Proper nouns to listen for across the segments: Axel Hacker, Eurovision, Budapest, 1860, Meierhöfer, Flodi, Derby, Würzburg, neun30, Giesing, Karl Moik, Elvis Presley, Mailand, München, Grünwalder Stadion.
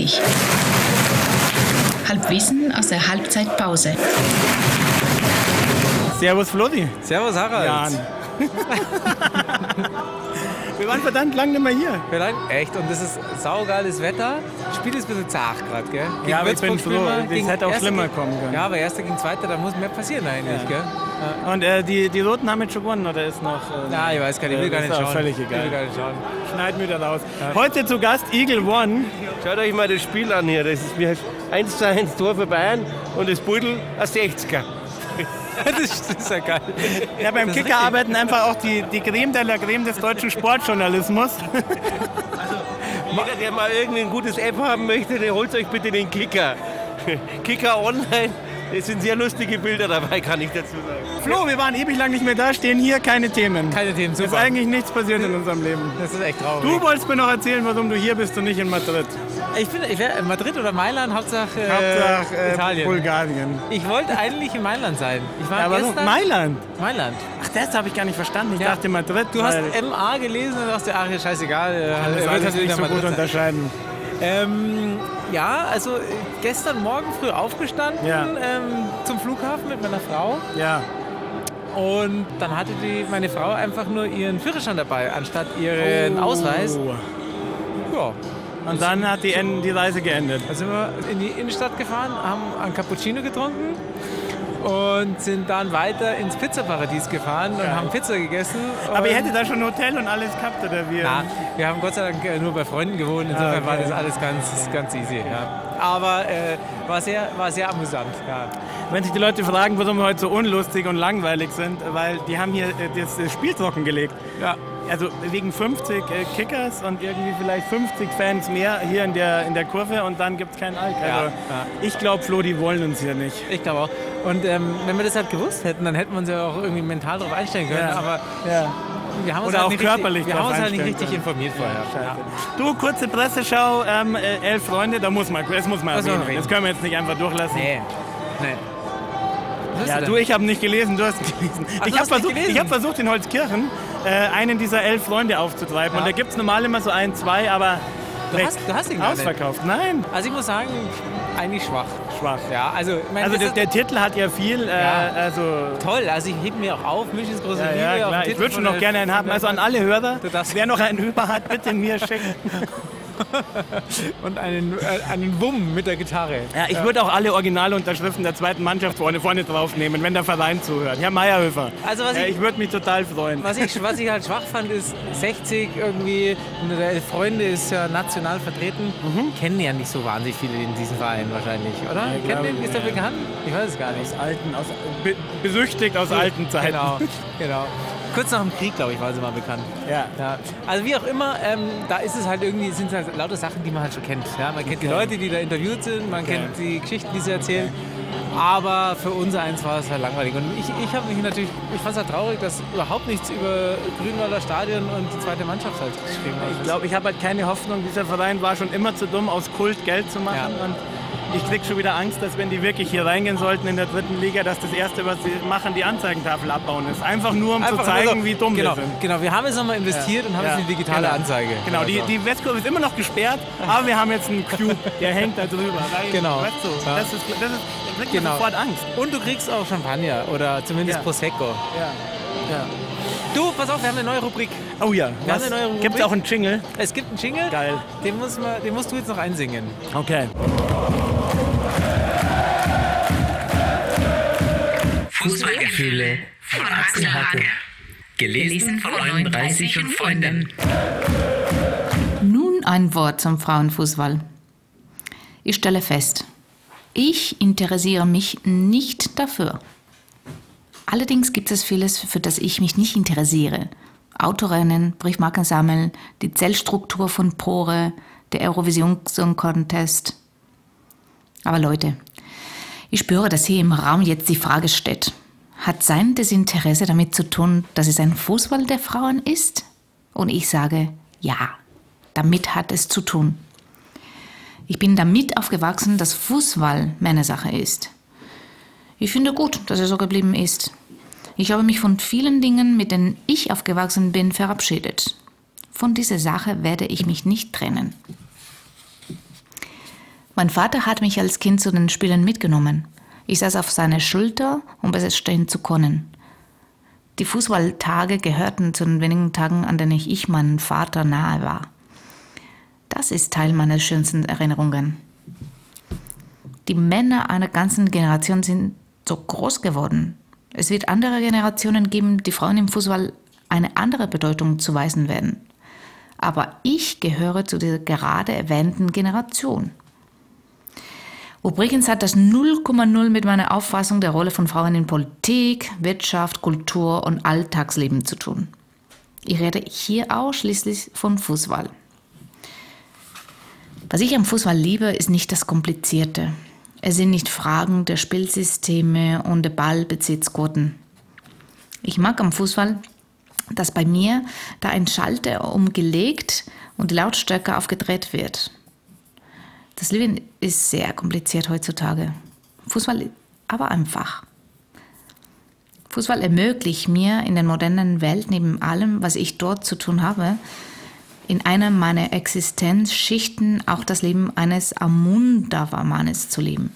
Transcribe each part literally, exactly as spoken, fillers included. neun dreißig. Halbwissen aus der Halbzeitpause. Servus Flodi. Servus Harald. Jan. Wir waren verdammt lang nicht mehr hier. Verdammt, echt. Und das ist saugeiles Wetter. Das Spiel ist ein bisschen zart gerade, gell? Gegen ja, aber Würzburg ich bin froh. Das hätte auch schlimmer gegen, kommen können. Ja, aber Erster gegen Zweiter, da muss mehr passieren eigentlich, ja. Gell? Ja. Und äh, die, die Roten haben jetzt schon gewonnen, oder ist noch... Äh, ja, ich weiß gar nicht, ich will gar nicht schauen. Völlig egal. Ich will gar nicht schauen. Schneid mir das aus. Ja. Heute zu Gast Eagle One. Schaut euch mal das Spiel an hier. Das ist mir eins zu eins Tor für Bayern und das Pudel ein sechziger. Das ist ja geil. Ja, beim das Kicker arbeiten einfach auch die, die Creme de la Creme des deutschen Sportjournalismus. Also, jeder, der mal irgendein gutes App haben möchte, der holt euch bitte den Kicker. Kicker online. Es sind sehr lustige Bilder dabei, kann ich dazu sagen. Flo, wir waren ewig lang nicht mehr da, stehen hier keine Themen. Keine Themen, super. Es ist eigentlich nichts passiert in unserem Leben. Das ist echt traurig. Du wolltest mir noch erzählen, warum du hier bist und nicht in Madrid. Ich bin ich wär, Madrid oder Mailand, Hauptsache, äh, Hauptsache äh, Italien. Bulgarien. Ich wollte eigentlich in Mailand sein. Ich war ja, gestern, warum? Mailand? Mailand. Ach, das habe ich gar nicht verstanden. Ich ja. dachte Madrid. Du hast M A gelesen und dachte, ach, scheißegal. Kann das alles nicht so gut unterscheiden. Ähm, ja, also gestern Morgen früh aufgestanden ja. ähm, zum Flughafen mit meiner Frau. Ja. Und dann hatte die, meine Frau einfach nur ihren Führerschein dabei, anstatt ihren oh. Ausweis. Ja. Und dann hat die, so, die Reise geendet. Dann sind wir in die Innenstadt gefahren, haben einen Cappuccino getrunken und sind dann weiter ins Pizzaparadies gefahren und ja. haben Pizza gegessen. Aber ihr hättet da schon ein Hotel und alles gehabt, oder wie? Na, wir haben Gott sei Dank nur bei Freunden gewohnt, insofern okay. war das alles ganz, ganz easy. Ja. Aber äh, war, sehr, war sehr amüsant. Ja. Wenn sich die Leute fragen, warum wir heute so unlustig und langweilig sind, weil die haben hier das Spiel trocken gelegt. Ja. Also wegen fünfzig Kickers und irgendwie vielleicht fünfzig Fans mehr hier in der, in der Kurve und dann gibt es keinen Alk. Also ja, ja. Ich glaube, Flo, die wollen uns hier nicht. Ich glaube auch. Und ähm, wenn wir das halt gewusst hätten, dann hätten wir uns ja auch irgendwie mental darauf einstellen können. Ja. Aber ja. wir haben uns Oder halt auch nicht körperlich richtig, wir haben uns halt nicht richtig können. informiert vorher. Ja, ja. Du, kurze Presseschau, ähm, elf Freunde, da muss man, das muss man erwähnen. Das können wir jetzt nicht einfach durchlassen. Nee, nee. Ja, du, ich habe nicht gelesen, du hast gelesen. Ach, ich habe versucht, hab versucht, in Holzkirchen äh, einen dieser elf Freunde aufzutreiben. Ja. Und da gibt es normal immer so ein, zwei, aber du hast, du hast ihn ausverkauft. Nein. Also ich muss sagen, eigentlich schwach. Schwach. Ja, also mein, also das, der Titel hat ja viel. Äh, ja. Also toll, also ich hebe mir auch auf, Münchens große Liebe. Ja, ja, ich würde schon noch gerne einen haben. Also an alle Hörer, wer noch einen über hat, bitte mir schicken. Und einen, äh, einen Wumm mit der Gitarre. Ja, ich würde auch alle Originalunterschriften der zweiten Mannschaft vorne, vorne draufnehmen, wenn der Verein zuhört. Herr Meierhöfer, also was ja, ich, ich würde mich total freuen. Was ich, was ich halt schwach fand, ist sechzig irgendwie, Freunde ist ja national vertreten, mhm. kennen ja nicht so wahnsinnig viele in diesem Verein wahrscheinlich, oder? Ja, kennen den, ist der bekannt? Ich weiß es gar nicht. Aus alten, aus, be, besüchtigt aus alten Zeiten. Genau, genau. Kurz nach dem Krieg, glaube ich, war sie mal bekannt. Ja. ja. Also wie auch immer, ähm, da ist es halt irgendwie, sind es halt lauter Sachen, die man halt schon kennt. Ja, man kennt okay. die Leute, die da interviewt sind, man okay. kennt die Geschichten, die sie erzählen. Okay. Aber für uns eins war es halt langweilig. Und ich, ich habe mich natürlich, ich fand es halt traurig, dass überhaupt nichts über Grünwalder Stadion und die zweite Mannschaft halt geschrieben wurde. Ich glaube, ich habe halt keine Hoffnung, dieser Verein war schon immer zu dumm, aus Kult Geld zu machen. Ja. Und ich krieg schon wieder Angst, dass wenn die wirklich hier reingehen sollten in der dritten Liga, dass das Erste, was sie machen, die Anzeigentafel abbauen ist. Einfach nur, um Einfach zu zeigen, so, wie dumm genau, wir sind. Genau, wir haben jetzt nochmal investiert ja. und haben ja. jetzt eine digitale genau. Anzeige. Genau, die, die Westkurve ist immer noch gesperrt, aber wir haben jetzt einen Cube, der hängt da drüber. Rein. Genau. Weißt du, ja. das ist, das ist, da kriegt genau. man sofort Angst. Und du kriegst auch Champagner oder zumindest ja. Prosecco. Ja. ja. Du, pass auf, wir haben eine neue Rubrik. Oh ja. Wir haben eine neue Rubrik. Gibt es auch einen Jingle? Es gibt einen Jingle. Geil. Den musst, man, den musst du jetzt noch einsingen. Okay. Fußballgefühle von Axel Hacker. Gelesen von neun dreißig und Freunden. Nun ein Wort zum Frauenfußball. Ich stelle fest, ich interessiere mich nicht dafür. Allerdings gibt es vieles, für das ich mich nicht interessiere. Autorennen, Briefmarken sammeln, die Zellstruktur von Pore, der Eurovision Song Contest. Aber Leute, ich spüre, dass hier im Raum jetzt die Frage steht. Hat sein Desinteresse damit zu tun, dass es ein Fußball der Frauen ist? Und ich sage, ja, damit hat es zu tun. Ich bin damit aufgewachsen, dass Fußball Männersache ist. Ich finde gut, dass er so geblieben ist. Ich habe mich von vielen Dingen, mit denen ich aufgewachsen bin, verabschiedet. Von dieser Sache werde ich mich nicht trennen. Mein Vater hat mich als Kind zu den Spielen mitgenommen. Ich saß auf seiner Schulter, um besser stehen zu können. Die Fußballtage gehörten zu den wenigen Tagen, an denen ich meinem Vater nahe war. Das ist Teil meiner schönsten Erinnerungen. Die Männer einer ganzen Generation sind so groß geworden. Es wird andere Generationen geben, die Frauen im Fußball eine andere Bedeutung zuweisen werden. Aber ich gehöre zu der gerade erwähnten Generation. Übrigens hat das null Komma null mit meiner Auffassung der Rolle von Frauen in Politik, Wirtschaft, Kultur und Alltagsleben zu tun. Ich rede hier ausschließlich von Fußball. Was ich am Fußball liebe, ist nicht das Komplizierte. Es sind nicht Fragen der Spielsysteme und der Ballbesitzquoten. Ich mag am Fußball, dass bei mir da ein Schalter umgelegt und die Lautstärke aufgedreht wird. Das Leben ist sehr kompliziert heutzutage. Fußball aber einfach. Fußball ermöglicht mir in der modernen Welt, neben allem, was ich dort zu tun habe, in einer meiner Existenzschichten auch das Leben eines Amundava-Mannes zu leben.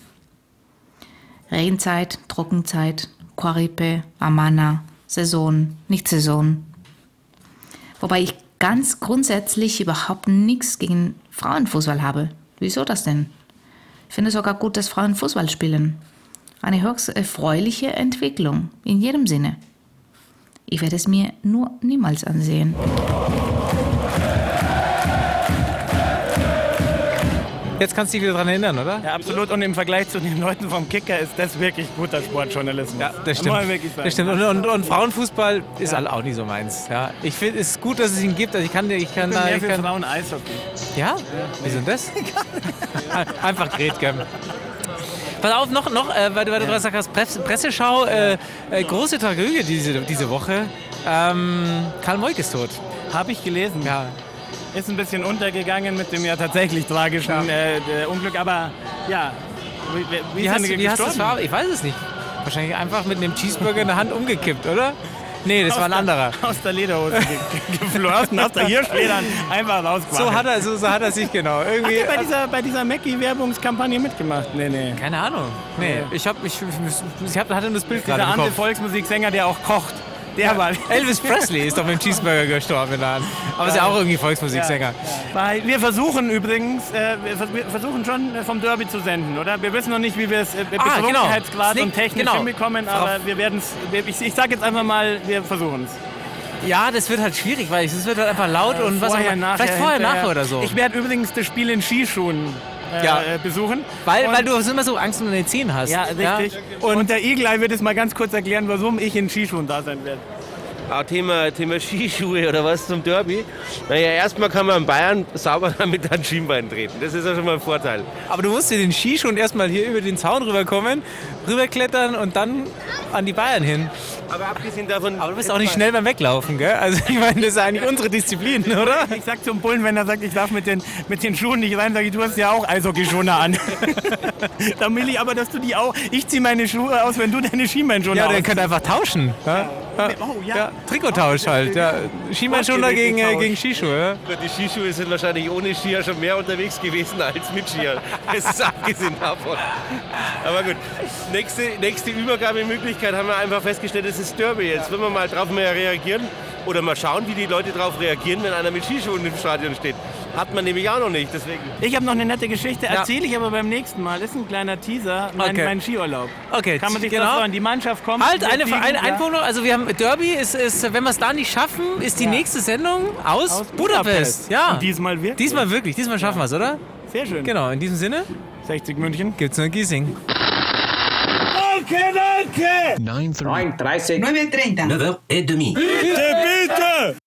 Regenzeit, Trockenzeit, Quaripe, Amana, Saison, Nicht-Saison. Wobei ich ganz grundsätzlich überhaupt nichts gegen Frauenfußball habe. Wieso das denn? Ich finde sogar gut, dass Frauen Fußball spielen. Eine höchst erfreuliche Entwicklung, in jedem Sinne. Ich werde es mir nur niemals ansehen. Jetzt kannst du dich wieder daran erinnern, oder? Ja, absolut. Und im Vergleich zu den Leuten vom Kicker ist das wirklich guter Sportjournalismus. Ja, das stimmt. Das stimmt. Und, und, und Frauenfußball ist ja auch nicht so meins. Ja. Ich finde es gut, dass es ihn gibt. Also ich kann, ich kann, ich bin mehr ich für kann... Frauen-Eishockey. Ja? Wieso das? Einfach Gretchen. Pass auf, noch, noch äh, weil du gerade gesagt hast, Press, Presseschau, äh, äh, große Tragödie diese, diese Woche. Ähm, Karl Moik ist tot. Habe ich gelesen. Ja. Ist ein bisschen untergegangen mit dem ja tatsächlich tragischen ja. Äh, Unglück, aber ja, wie, wie, wie hast du das war? Ich weiß es nicht. Wahrscheinlich einfach mit einem Cheeseburger in der Hand umgekippt, oder? Nee, das aus war ein anderer. Der, aus der Lederhose geflossen, aus der Hirschfedern einfach rausgefahren. So hat er, so, so hat er sich genau. Irgendwie hat er bei dieser, bei dieser Mackie-Werbungskampagne mitgemacht? Nee, nee. Keine Ahnung. Nee, ich, hab, ich, ich hab, hatte nur das Bild gerade im Kopf. Dieser andere Volksmusiksänger, der auch kocht. Der ja. war Elvis Presley ist doch mit dem Cheeseburger gestorben. Aber ist ja auch irgendwie Volksmusiksänger. Ja. Ja. Wir versuchen übrigens, äh, wir versuchen schon vom Derby zu senden, oder? Wir wissen noch nicht, wie wir es äh, ah, Betrunkenheitsgrad genau. und technisch genau. hinbekommen, aber Auf. wir werden es, ich, ich sage jetzt einfach mal, wir versuchen es. Ja, das wird halt schwierig, weil es wird halt einfach laut ja, und was vorher, nachher, vielleicht vorher, hinterher. nachher oder so. Ich werde übrigens das Spiel in Skischuhen Ja. besuchen. Weil, weil du immer so Angst um deine Zehen hast. Ja, richtig. Ja. Und, und der Iglei wird jetzt mal ganz kurz erklären, warum ich in Skischuhen da sein werde. Ah, Thema, Thema Skischuhe oder was zum Derby? Naja, erstmal kann man in Bayern sauber damit an Schienbein treten. Das ist ja schon mal ein Vorteil. Aber du musst mit den Skischuhen erstmal hier über den Zaun rüberkommen, rüberklettern und dann an die Bayern hin. Aber abgesehen davon. Aber du bist auch nicht schnell beim Weglaufen, gell? Also ich meine, das ist eigentlich unsere Disziplin, oder? Ich sag zum Bullen, wenn er sagt, ich darf mit den, mit den Schuhen nicht rein, sage ich, du hast ja auch Eishockeyschuhe an. Dann will ich aber, dass du die auch. Ich zieh meine Schuhe aus, wenn du deine Schienbeinschuhe ja, aus. Ja, dann könnt ihr einfach tauschen. Ja. Ja. Oh ja. ja. Trikottausch halt, ja. Skimeinschoner gegen, äh, gegen Skischuhe. Ja. Die Skischuhe sind wahrscheinlich ohne Skier schon mehr unterwegs gewesen als mit Skier. Das ist abgesehen davon. Aber gut, nächste, nächste Übergabemöglichkeit haben wir einfach festgestellt, das ist Derby. Jetzt wollen wir mal drauf mehr reagieren oder mal schauen, wie die Leute drauf reagieren, wenn einer mit Skischuhen im Stadion steht. Hat man nämlich auch noch nicht, deswegen. Ich habe noch eine nette Geschichte, erzähle ja. ich aber beim nächsten Mal. Das ist ein kleiner Teaser, mein, okay. mein Skiurlaub. Okay, kann man sich genau. das freuen. Die Mannschaft kommt. Halt, eine, fliegen, ein, ja. ein Punkt noch. Also wir haben Derby, ist, ist, wenn wir es da nicht schaffen, ist die ja. nächste Sendung aus, aus Budapest. Budapest. Ja. Und diesmal wirklich. Diesmal wirklich, diesmal schaffen ja. wir es, oder? Sehr schön. Genau, in diesem Sinne. sechzig München gibt's nur in Giesing. Danke, danke! neun dreißig. neun dreißig. neun dreißig. neun Uhr dreißig. Bitte, bitte!